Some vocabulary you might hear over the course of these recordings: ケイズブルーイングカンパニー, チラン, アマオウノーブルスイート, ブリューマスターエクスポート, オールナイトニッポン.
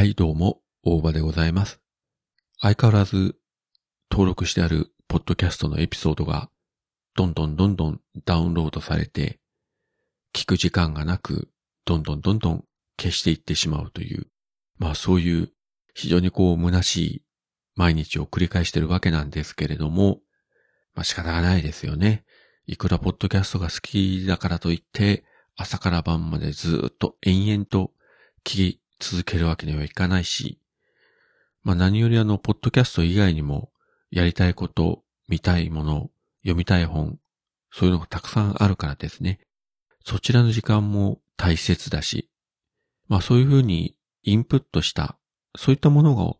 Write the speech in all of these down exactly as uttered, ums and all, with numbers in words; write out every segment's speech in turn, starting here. はいどうも、大場でございます。相変わらず登録してあるポッドキャストのエピソードがどんどんどんどんダウンロードされて、聞く時間がなくどんどんどんどん消していってしまうという、まあそういう非常にこう虚しい毎日を繰り返しているわけなんですけれども、まあ仕方がないですよね。いくらポッドキャストが好きだからといって朝から晩までずっと延々と聞き続けるわけにはいかないし、まあ何よりあのポッドキャスト以外にもやりたいこと、見たいもの、読みたい本、そういうのがたくさんあるからですね。そちらの時間も大切だし、まあそういうふうにインプットした、そういったものを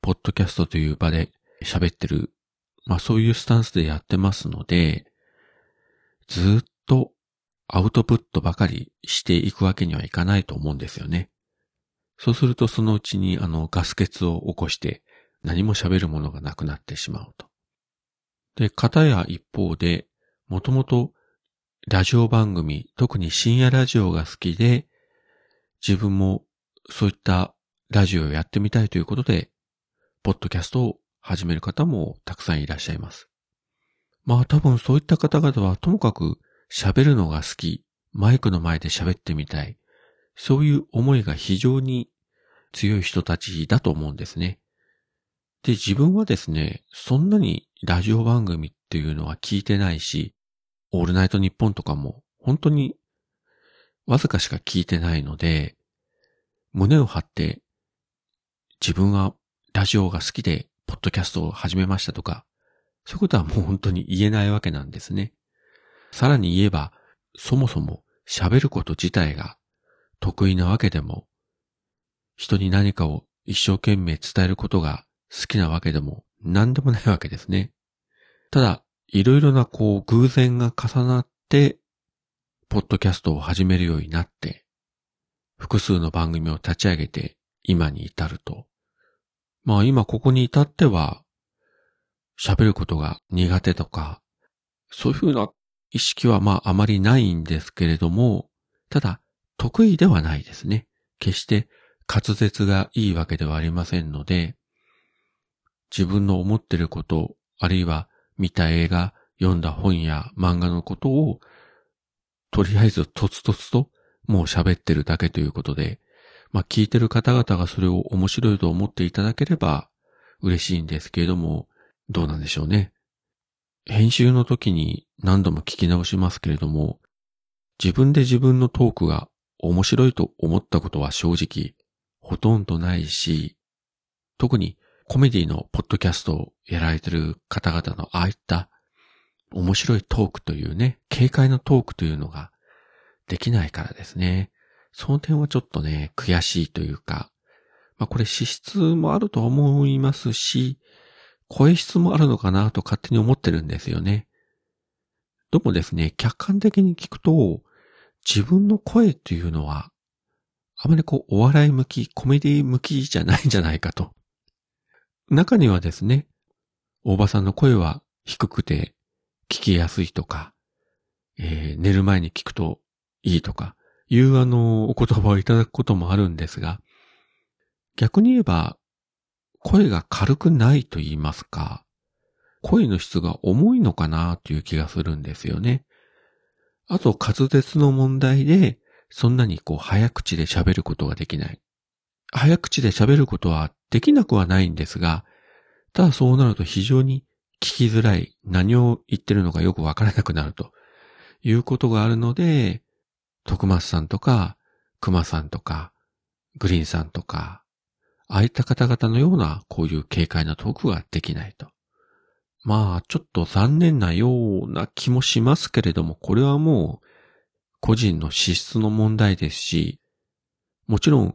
ポッドキャストという場で喋ってる、まあそういうスタンスでやってますので、ずっとアウトプットばかりしていくわけにはいかないと思うんですよね。そうするとそのうちにあのガス欠を起こして何も喋るものがなくなってしまうと。で、片や一方でもともとラジオ番組、特に深夜ラジオが好きで、自分もそういったラジオをやってみたいということでポッドキャストを始める方もたくさんいらっしゃいます。まあ多分そういった方々はともかく喋るのが好き、マイクの前で喋ってみたい、そういう思いが非常に強い人たちだと思うんですね。で、自分はですね、そんなにラジオ番組っていうのは聞いてないし、オールナイトニッポンとかも本当にわずかしか聞いてないので、胸を張って自分はラジオが好きでポッドキャストを始めましたとか、そういうことはもう本当に言えないわけなんですね。さらに言えば、そもそも喋ること自体が得意なわけでも、人に何かを一生懸命伝えることが好きなわけでも何でもないわけですね。ただ、いろいろなこう偶然が重なって、ポッドキャストを始めるようになって、複数の番組を立ち上げて今に至ると。まあ今ここに至っては、喋ることが苦手とか、そういうふうな意識はまああまりないんですけれども、ただ得意ではないですね。決して滑舌がいいわけではありませんので、自分の思っていること、あるいは見た映画、読んだ本や漫画のことを、とりあえずとつとつともう喋ってるだけということで、まあ聞いてる方々がそれを面白いと思っていただければ嬉しいんですけれども、どうなんでしょうね。編集の時に何度も聞き直しますけれども、自分で自分のトークが面白いと思ったことは正直ほとんどないし、特にコメディのポッドキャストをやられている方々のああいった面白いトークというね、軽快なトークというのができないからですね。その点はちょっとね、悔しいというか、まあこれ資質もあると思いますし、声質もあるのかなと勝手に思ってるんですよね。どうもですね、客観的に聞くと、自分の声っていうのは、あまりこうお笑い向き、コメディ向きじゃないんじゃないかと。中にはですね、大場さんの声は低くて聞きやすいとか、えー、寝る前に聞くといいとか、いうあのお言葉をいただくこともあるんですが、逆に言えば、声が軽くないと言いますか、声の質が重いのかなという気がするんですよね。あと滑舌の問題で、そんなにこう早口で喋ることができない。早口で喋ることはできなくはないんですが、ただそうなると非常に聞きづらい、何を言ってるのかよくわからなくなるということがあるので、徳松さんとか、熊さんとか、グリーンさんとか、ああいった方々のようなこういう軽快なトークができないと。まあちょっと残念なような気もしますけれども、これはもう個人の資質の問題ですし、もちろん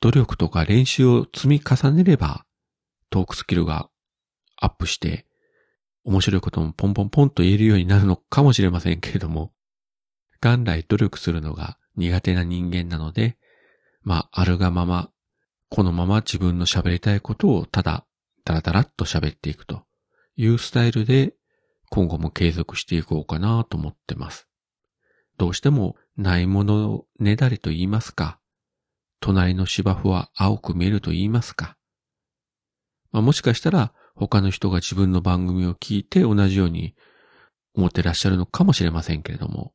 努力とか練習を積み重ねればトークスキルがアップして面白いこともポンポンポンと言えるようになるのかもしれませんけれども、元来努力するのが苦手な人間なので、まああるがままこのまま自分の喋りたいことをただダラダラっと喋っていくというスタイルで今後も継続していこうかなと思ってます。どうしてもないものねだりと言いますか、隣の芝生は青く見えると言いますか。まあ、もしかしたら他の人が自分の番組を聞いて同じように思ってらっしゃるのかもしれませんけれども、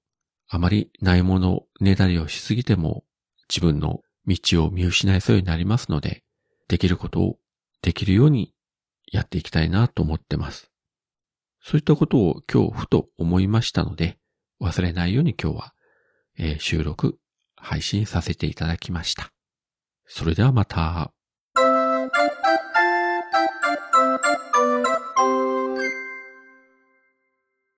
あまりないものねだりをしすぎても自分の道を見失いそうになりますので、できることをできるようにやっていきたいなと思ってます。そういったことを今日ふと思いましたので、忘れないように今日は、えー、収録、配信させていただきました。それではまた。